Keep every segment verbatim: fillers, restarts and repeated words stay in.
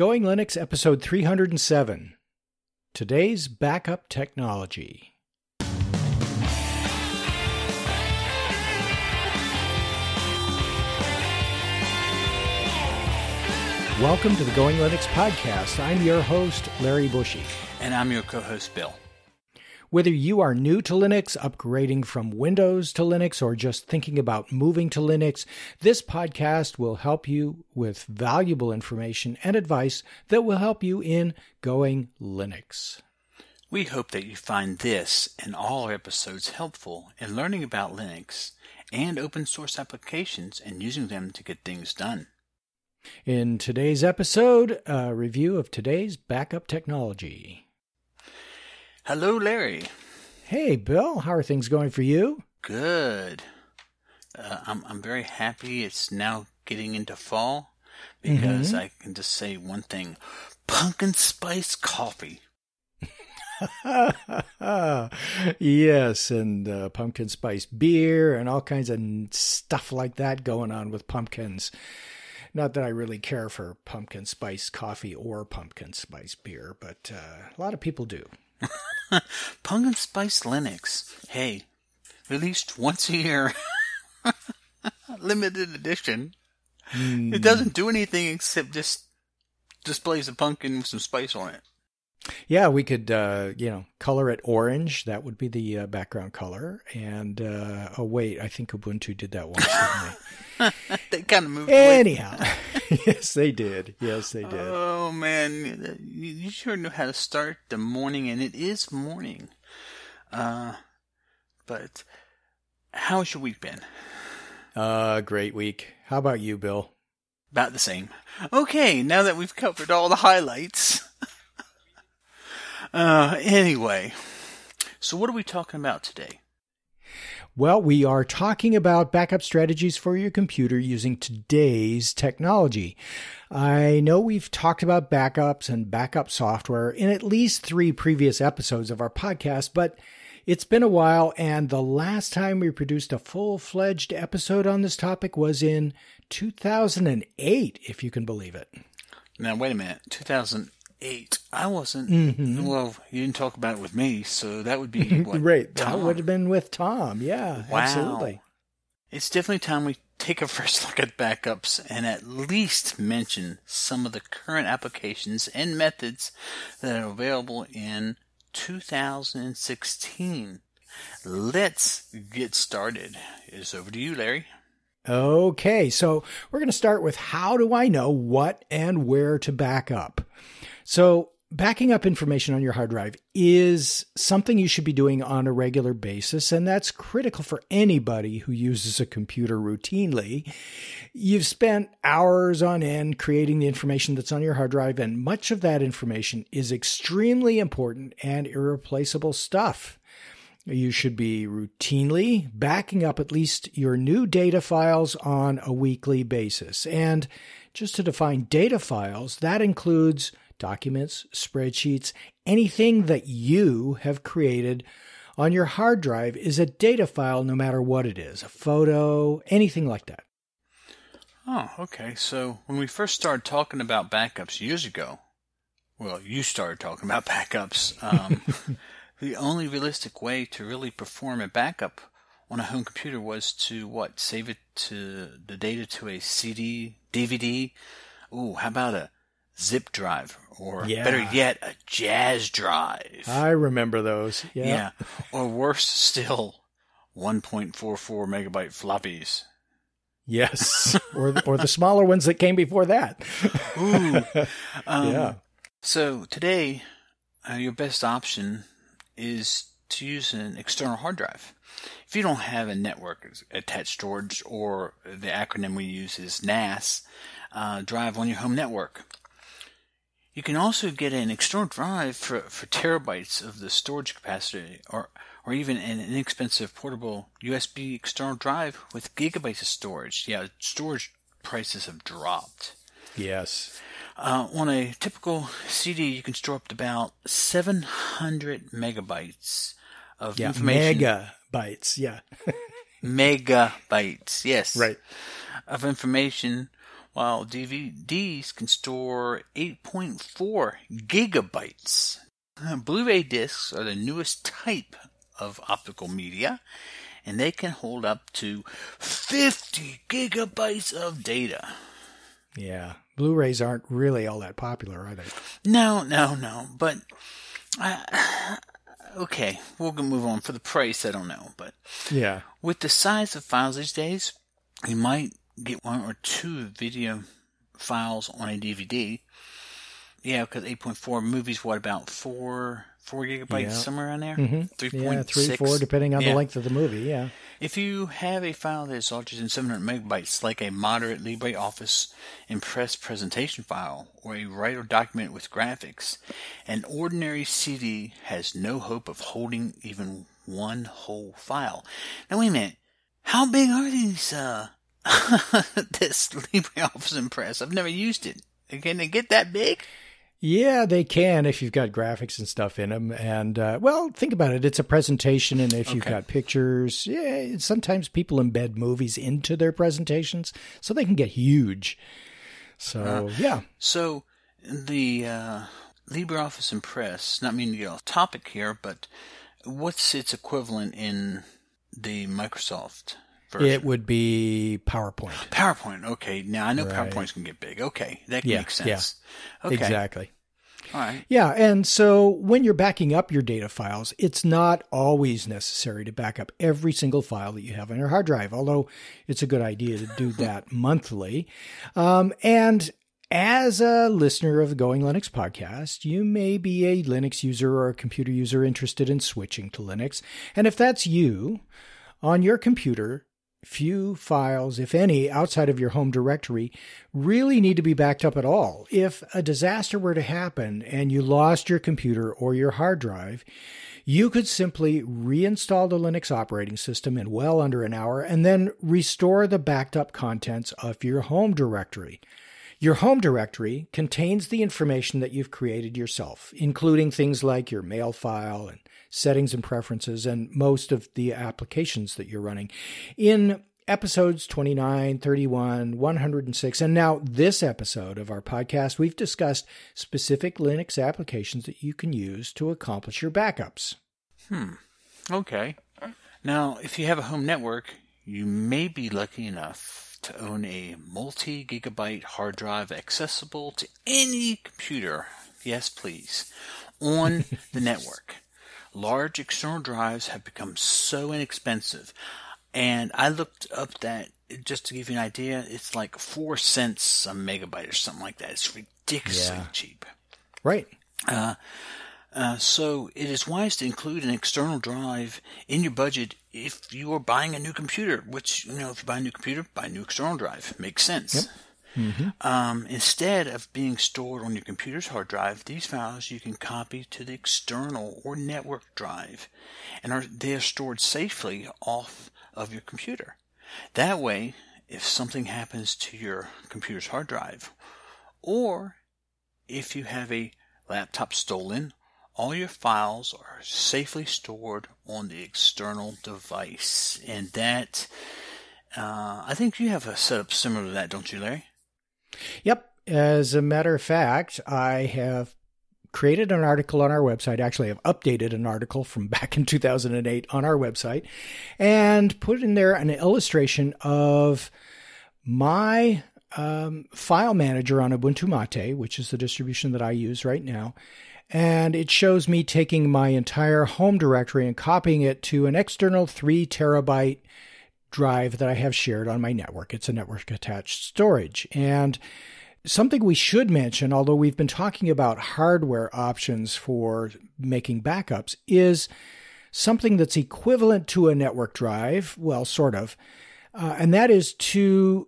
Going Linux, episode three hundred seven. Today's backup technology. Welcome to the Going Linux podcast. I'm your host, Larry Bushy. And I'm your co-host, Bill. Whether you are new to Linux, upgrading from Windows to Linux, or just thinking about moving to Linux, this podcast will help you with valuable information and advice that will help you in Going Linux. We hope that you find this and all our episodes helpful in learning about Linux and open source applications and using them to get things done. In today's episode, a review of today's backup technology. Hello, Larry. Hey, Bill. How are things going for you? Good. Uh, I'm I'm very happy it's now getting into fall because mm-hmm. I can just say one thing. Pumpkin spice coffee. Yes, and uh, pumpkin spice beer and all kinds of stuff like that going on with pumpkins. Not that I really care for pumpkin spice coffee or pumpkin spice beer, but uh, a lot of people do. Pumpkin Spice Linux. Hey, released once a year. Limited edition. Mm. It doesn't do anything except just displays a pumpkin with some spice on it. Yeah, we could, uh, you know, color it orange. That would be the uh, background color. And, uh, oh, wait, I think Ubuntu did that once, didn't they? They kind of moved anyhow. Yes, they did. Yes, they did. Oh, man. You sure know how to start the morning, and it is morning. Uh, but how has your week been? Uh, great week. How about you, Bill? About the same. Okay, now that we've covered all the highlights... Uh, anyway, so what are we talking about today? Well, we are talking about backup strategies for your computer using today's technology. I know we've talked about backups and backup software in at least three previous episodes of our podcast, but it's been a while, and the last time we produced a full-fledged episode on this topic was in two thousand eight, if you can believe it. Now, wait a minute, two thousand eight. Eight. I wasn't. Mm-hmm. Well, you didn't talk about it with me, so that would be what, right. Tom? That would have been with Tom. Yeah, wow. Absolutely. It's definitely time we take a first look at backups and at least mention some of the current applications and methods that are available in two thousand sixteen. Let's get started. It's over to you, Larry. Okay, so we're going to start with how do I know what and where to back up? So backing up information on your hard drive is something you should be doing on a regular basis, and that's critical for anybody who uses a computer routinely. You've spent hours on end creating the information that's on your hard drive, and much of that information is extremely important and irreplaceable stuff. You should be routinely backing up at least your new data files on a weekly basis. And just to define data files, that includes documents, spreadsheets, anything that you have created on your hard drive is a data file no matter what it is, a photo, anything like that. Oh, okay. So when we first started talking about backups years ago, well, you started talking about backups. Um, the only realistic way to really perform a backup on a home computer was to, what, save it to the data to a C D, D V D? Ooh, how about a zip drive, or yeah. better yet, a jazz drive. I remember those. Yeah. yeah. Or worse still, one point four four megabyte floppies. Yes. or or the smaller ones that came before that. Ooh. Um, yeah. So today, uh, your best option is to use an external hard drive. If you don't have a network attached storage, or the acronym we use is N A S, uh, drive on your home network. You can also get an external drive for, for terabytes of the storage capacity, or or even an inexpensive portable U S B external drive with gigabytes of storage. Yeah, storage prices have dropped. Yes. Uh, on a typical C D, you can store up to about seven hundred megabytes of yeah, information. Megabytes, yeah. Megabytes, yes. Right. Of information while D V Ds can store eight point four gigabytes. Blu-ray discs are the newest type of optical media, and they can hold up to fifty gigabytes of data. Yeah, Blu-rays aren't really all that popular, are they? No, no, no, but... Uh, okay, we'll move on. For the price, I don't know, but... Yeah. With the size of files these days, you might get one or two video files on a D V D. Yeah, because eight point four movies, what, about four... Four gigabytes, yeah. Somewhere around there? Mm-hmm. three point six. Yeah, three, four, depending on yeah. the length of the movie, yeah. If you have a file that is larger than seven hundred megabytes, like a moderate LibreOffice Impress presentation file or a writer document with graphics, an ordinary C D has no hope of holding even one whole file. Now, wait a minute. How big are these, uh, this LibreOffice Impress? I've never used it. Can they get that big? Yeah, they can if you've got graphics and stuff in them. And, uh, well, think about it. It's a presentation, and if okay. you've got pictures, yeah, sometimes people embed movies into their presentations, so they can get huge. So, uh, yeah. So, the uh, LibreOffice Impress, not meaning to get off topic here, but what's its equivalent in the Microsoft version? It would be PowerPoint. PowerPoint, okay. Now, I know right. PowerPoints can get big. Okay, that yeah, makes sense. Yeah, okay. Exactly. All right. Yeah, and so when you're backing up your data files, it's not always necessary to back up every single file that you have on your hard drive, although it's a good idea to do that monthly. Um, and... As a listener of the Going Linux podcast, you may be a Linux user or a computer user interested in switching to Linux. And if that's you, on your computer, few files, if any, outside of your home directory really need to be backed up at all. If a disaster were to happen and you lost your computer or your hard drive, you could simply reinstall the Linux operating system in well under an hour and then restore the backed up contents of your home directory. Your home directory contains the information that you've created yourself, including things like your mail file and settings and preferences and most of the applications that you're running. In episodes twenty-nine, thirty-one, one hundred six, and now this episode of our podcast, we've discussed specific Linux applications that you can use to accomplish your backups. Hmm. Okay. Now, if you have a home network, you may be lucky enough to own a multi-gigabyte hard drive accessible to any computer, yes please, on the network. Large external drives have become so inexpensive, and I looked up that, just to give you an idea, it's like four cents a megabyte or something like that. It's ridiculously yeah. cheap. Right. Uh, uh, so it is wise to include an external drive in your budget if you are buying a new computer, which, you know, if you buy a new computer, buy a new external drive. Makes sense. Yep. Mm-hmm. Um, instead of being stored on your computer's hard drive, these files you can copy to the external or network drive, and are they are stored safely off of your computer. That way, if something happens to your computer's hard drive, or if you have a laptop stolen, all your files are safely stored on the external device. And that, uh, I think you have a setup similar to that, don't you, Larry? Yep. As a matter of fact, I have created an article on our website. Actually, I've updated an article from back in two thousand eight on our website and put in there an illustration of my um, file manager on Ubuntu Mate, which is the distribution that I use right now. And it shows me taking my entire home directory and copying it to an external three terabyte drive that I have shared on my network. It's a network attached storage. And something we should mention, although we've been talking about hardware options for making backups, is something that's equivalent to a network drive. Well, sort of. Uh, and that is to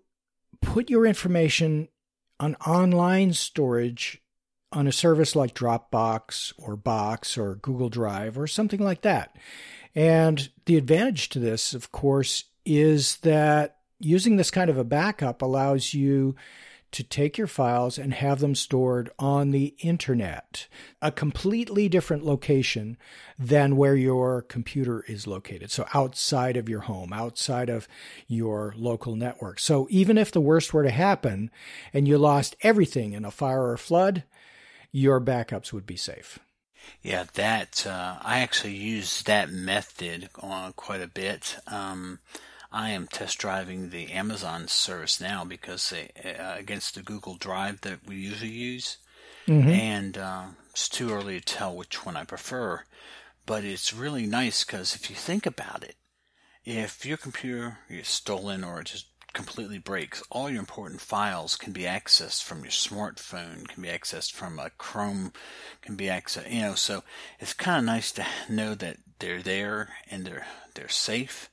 put your information on online storage on a service like Dropbox or Box or Google Drive or something like that. And the advantage to this, of course, is that using this kind of a backup allows you to take your files and have them stored on the internet, a completely different location than where your computer is located. So outside of your home, outside of your local network. So even if the worst were to happen and you lost everything in a fire or a flood, your backups would be safe. Yeah, that uh, I actually use that method on quite a bit. Um, I am test driving the Amazon service now because they, uh, against the Google Drive that we usually use, mm-hmm. and uh, it's too early to tell which one I prefer. But it's really nice because if you think about it, if your computer is stolen or it just completely breaks, all your important files can be accessed from your smartphone, can be accessed from a Chrome, can be accessed, you know, so it's kind of nice to know that they're there and they're they're safe.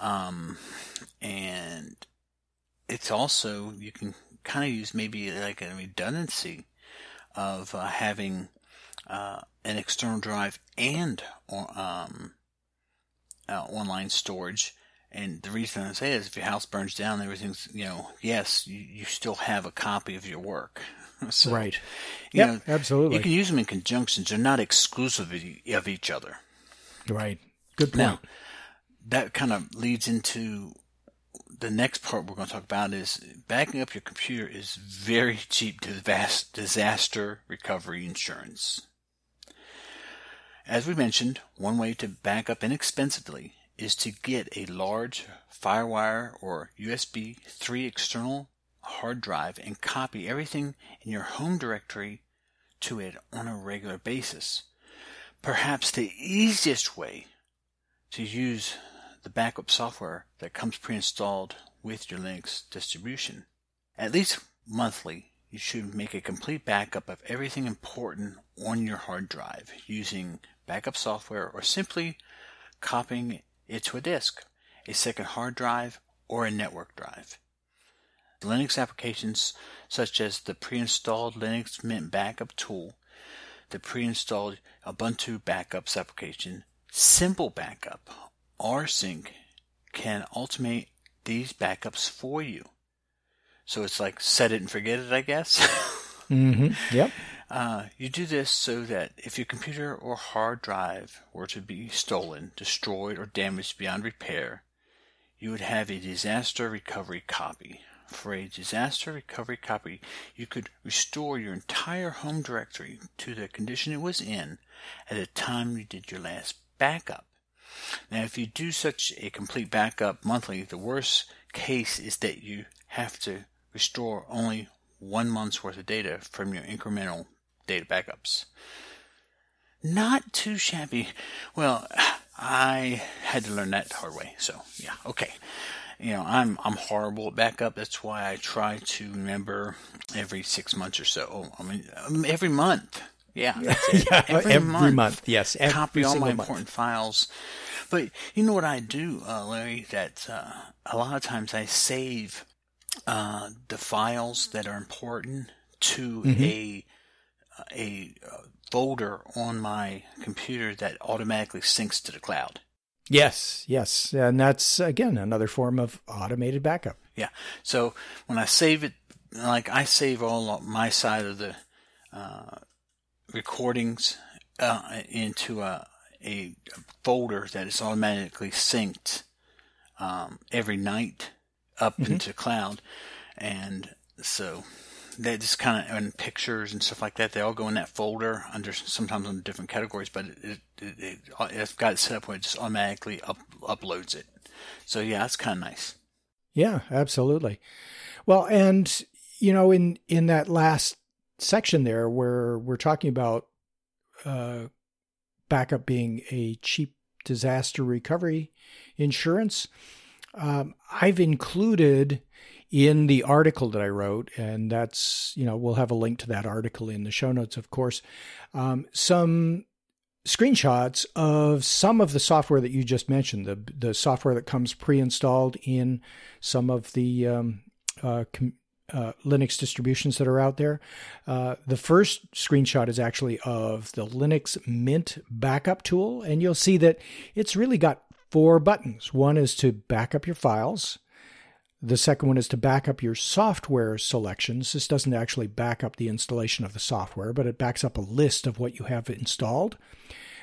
Um, and it's also, you can kind of use maybe like a redundancy of uh, having uh, an external drive and um, uh, online storage. And the reason I say is if your house burns down, everything's, you know, yes, you, you still have a copy of your work. So, right. You yep, know, absolutely. You can use them in conjunction. They're not exclusive of each other. Right. Good point. Now, that kind of leads into the next part we're going to talk about is backing up your computer is very cheap disaster recovery insurance. As we mentioned, one way to back up inexpensively is to get a large FireWire or U S B three external hard drive and copy everything in your home directory to it on a regular basis. Perhaps the easiest way to use the backup software that comes pre-installed with your Linux distribution. At least monthly, you should make a complete backup of everything important on your hard drive using backup software or simply copying it to a disk, a second hard drive, or a network drive. Linux applications such as the pre-installed Linux Mint backup tool, the pre-installed Ubuntu backups application, Simple Backup, rsync can automate these backups for you. So it's like set it and forget it, I guess. mm-hmm. Yep. Uh, you do this so that if your computer or hard drive were to be stolen, destroyed, or damaged beyond repair, you would have a disaster recovery copy. For a disaster recovery copy, you could restore your entire home directory to the condition it was in at the time you did your last backup. Now, if you do such a complete backup monthly, the worst case is that you have to restore only one month's worth of data from your incremental data backups. Not too shabby. Well, I had to learn that the hard way. So, yeah, okay. You know, I'm I'm horrible at backup. That's why I try to remember every six months or so. Oh, I mean, every month. Yeah, that's it. yeah every, every month, month yes. Every copy all my month. important files. But you know what I do, uh, Larry, that uh, a lot of times I save uh, the files that are important to mm-hmm. a a folder on my computer that automatically syncs to the cloud. Yes, yes. And that's, again, another form of automated backup. Yeah. So when I save it, like I save all my side of the uh recordings uh, into a, a folder that is automatically synced um, every night up mm-hmm. into the cloud. And so they just kind of, and pictures and stuff like that, they all go in that folder under sometimes under different categories, but it, it, it, I've got it set up where it just automatically up, uploads it. So yeah, that's kind of nice. Yeah, absolutely. Well, and you know, in, in that last section there where we're talking about uh, backup being a cheap disaster recovery insurance, um, I've included in the article that I wrote, and that's, you know, we'll have a link to that article in the show notes, of course, um, some screenshots of some of the software that you just mentioned, the the software that comes pre-installed in some of the um, uh, com- Uh, Linux distributions that are out there. Uh, the first screenshot is actually of the Linux Mint backup tool, and you'll see that it's really got four buttons. One is to back up your files. The second one is to back up your software selections. This doesn't actually back up the installation of the software, but it backs up a list of what you have installed.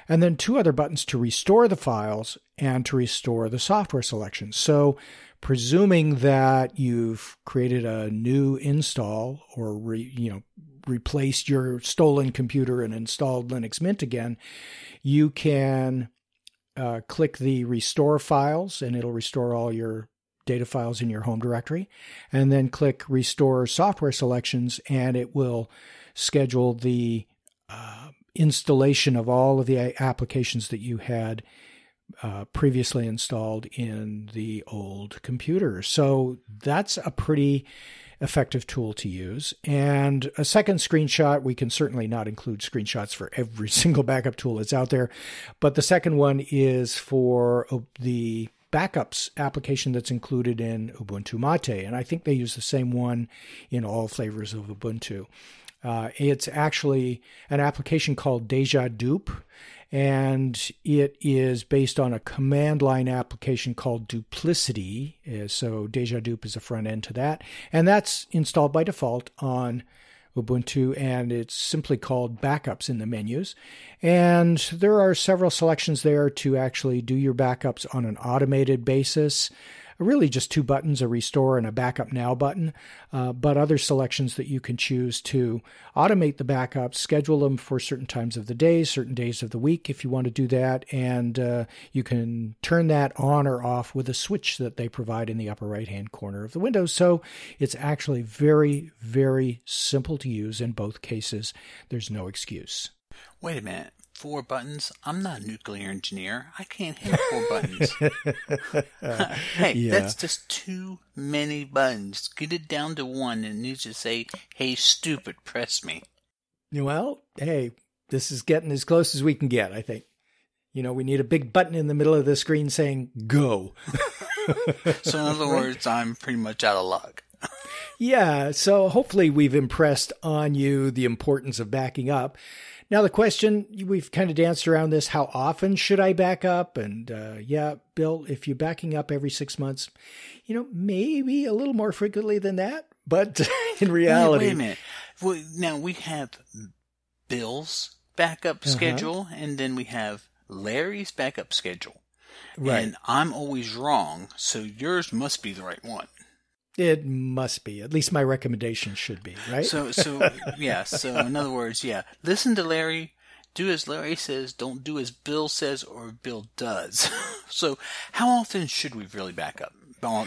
And then two other buttons to restore the files and to restore the software selections. So presuming that you've created a new install or re, you know replaced your stolen computer and installed Linux Mint again, you can uh, click the restore files and it'll restore all your data files in your home directory, and then click restore software selections and it will schedule the uh, installation of all of the applications that you had uh, previously installed in the old computer. So that's a pretty effective tool to use. And a second screenshot, we can certainly not include screenshots for every single backup tool that's out there, but the second one is for the backups application that's included in Ubuntu Mate. And I think they use the same one in all flavors of Ubuntu. Uh, it's actually an application called Deja Dup, and it is based on a command line application called Duplicity. So Deja Dup is a front end to that. And that's installed by default on Ubuntu, and it's simply called backups in the menus. And there are several selections there to actually do your backups on an automated basis. Really just two buttons, a restore and a backup now button, uh, but other selections that you can choose to automate the backups, schedule them for certain times of the day, certain days of the week if you want to do that, and uh, you can turn that on or off with a switch that they provide in the upper right-hand corner of the window. So it's actually very, very simple to use in both cases. There's no excuse. Wait a minute. Four buttons? I'm not a nuclear engineer. I can't hit four buttons. Hey, yeah. That's just too many buttons. Get it down to one and you just say, hey, stupid, press me. Well, hey, this is getting as close as we can get, I think. You know, we need a big button in the middle of the screen saying, go. So in other words, I'm pretty much out of luck. Yeah, so hopefully we've impressed on you the importance of backing up. Now, the question, we've kind of danced around this, how often should I back up? And uh, yeah, Bill, if you're backing up every six months, you know, maybe a little more frequently than that. But in reality... Wait, wait a minute. Well, now, we have Bill's backup uh-huh. schedule, and then we have Larry's backup schedule. Right. And I'm always wrong, so yours must be the right one. It must be. At least my recommendation should be, right? So, so yeah. So, in other words, yeah. Listen to Larry. Do as Larry says. Don't do as Bill says or Bill does. So, how often should we really back up?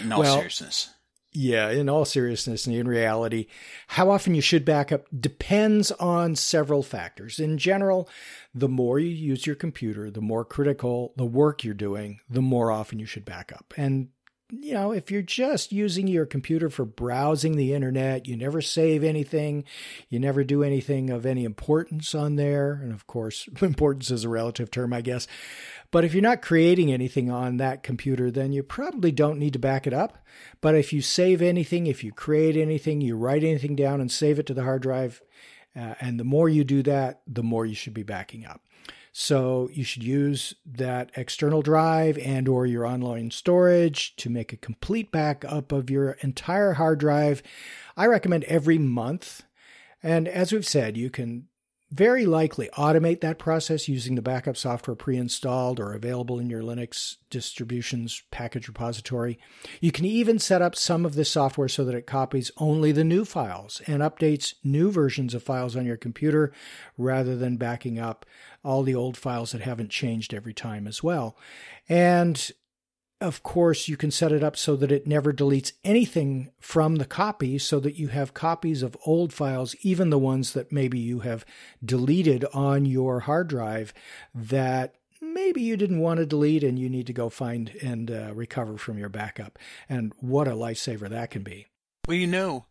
In all well, seriousness. Yeah, in all seriousness and in reality, how often you should back up depends on several factors. In general, the more you use your computer, the more critical the work you're doing, the more often you should back up. And you know, if you're just using your computer for browsing the internet, you never save anything, you never do anything of any importance on there. And of course, importance is a relative term, I guess. But if you're not creating anything on that computer, then you probably don't need to back it up. But if you save anything, if you create anything, you write anything down and save it to the hard drive, uh, and the more you do that, the more you should be backing up. So you should use that external drive and or your online storage to make a complete backup of your entire hard drive. I recommend every month. And as we've said, you can very likely automate that process using the backup software pre-installed or available in your Linux distribution's package repository. You can even set up some of this software so that it copies only the new files and updates new versions of files on your computer rather than backing up all the old files that haven't changed every time as well. And of course, you can set it up so that it never deletes anything from the copy so that you have copies of old files, even the ones that maybe you have deleted on your hard drive that maybe you didn't want to delete and you need to go find and uh, recover from your backup. And what a lifesaver that can be. Well, you know,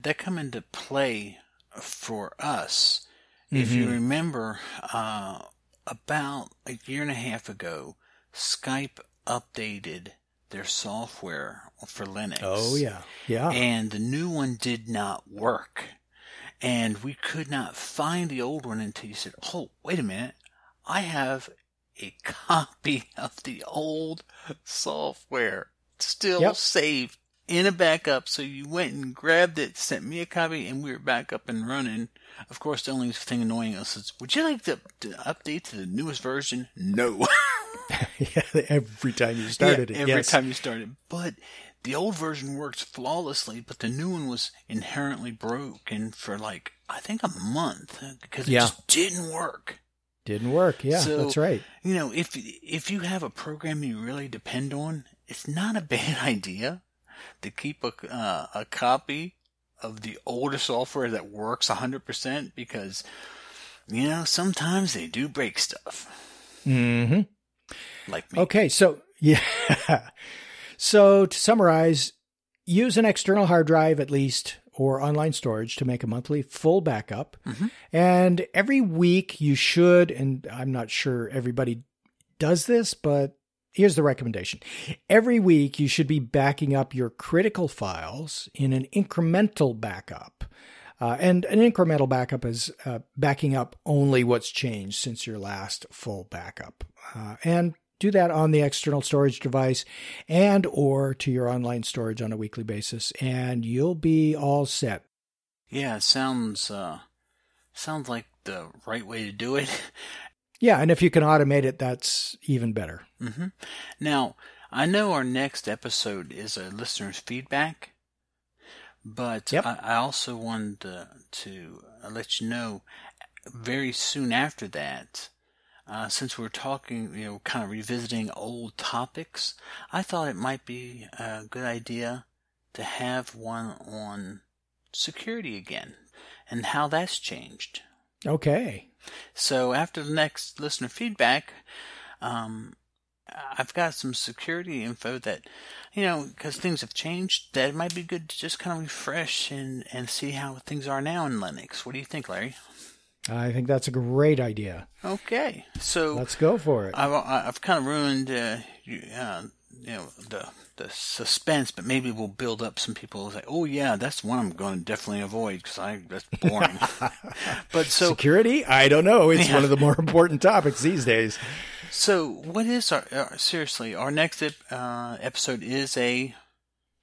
that come into play for us. Mm-hmm. If you remember, uh, about a year and a half ago, Skype updated their software for Linux. Oh, yeah. Yeah. And the new one did not work. And we could not find the old one until you said, oh, wait a minute. I have a copy of the old software still yep. saved and a backup. So you went and grabbed it, sent me a copy, and we were back up and running. Of course, the only thing annoying us is, would you like to, to update to the newest version? No. yeah, every time you started yeah, it, every yes. time you started. But the old version worked flawlessly, but the new one was inherently broken for like, I think a month, because it yeah. just didn't work. Didn't work, yeah, so, that's right. You know, if if you have a program you really depend on, it's not a bad idea to keep a, uh, a copy of the older software that works one hundred percent, because, you know, sometimes they do break stuff. Mm-hmm. Like me. Okay, so, yeah. So, to summarize, use an external hard drive at least, or online storage, to make a monthly full backup. Mm-hmm. And every week you should, and I'm not sure everybody does this, but here's the recommendation. Every week you should be backing up your critical files in an incremental backup. Uh, and an incremental backup is uh, backing up only what's changed since your last full backup. Uh, and do that on the external storage device and or to your online storage on a weekly basis, and you'll be all set. Yeah, sounds uh, sounds like the right way to do it. Yeah, and if you can automate it, that's even better. Mm-hmm. Now, I know our next episode is a listener's feedback, but yep. I, I also wanted to, to let you know very soon after that, Uh, since we're talking, you know, kind of revisiting old topics, I thought it might be a good idea to have one on security again and how that's changed. Okay. So after the next listener feedback, um, I've got some security info that, you know, because things have changed, that it might be good to just kind of refresh and, and see how things are now in Linux. What do you think, Larry? I think that's a great idea. Okay, so let's go for it. I've, I've kind of ruined, uh, you, uh, you know, the the suspense, but maybe we'll build up some people who say, "Oh yeah, that's one I'm going to definitely avoid because I that's boring." But so security, I don't know. It's yeah. one of the more important topics these days. So, what is our uh, seriously? Our next uh, episode is a.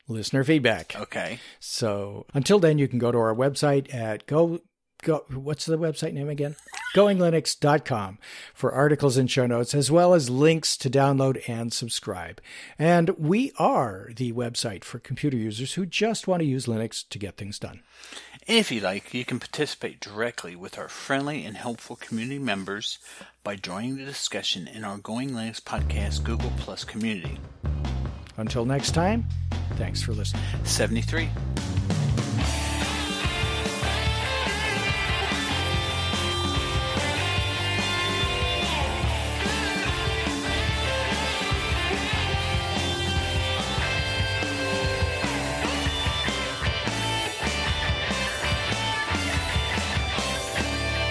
Listener feedback. Okay. So until then, you can go to our website at go. Go, what's the website name again? going linux dot com for articles and show notes, as well as links to download and subscribe. And we are the website for computer users who just want to use Linux to get things done. If you like, you can participate directly with our friendly and helpful community members by joining the discussion in our Going Linux podcast Google Plus community. Until next time, thanks for listening. seventy-three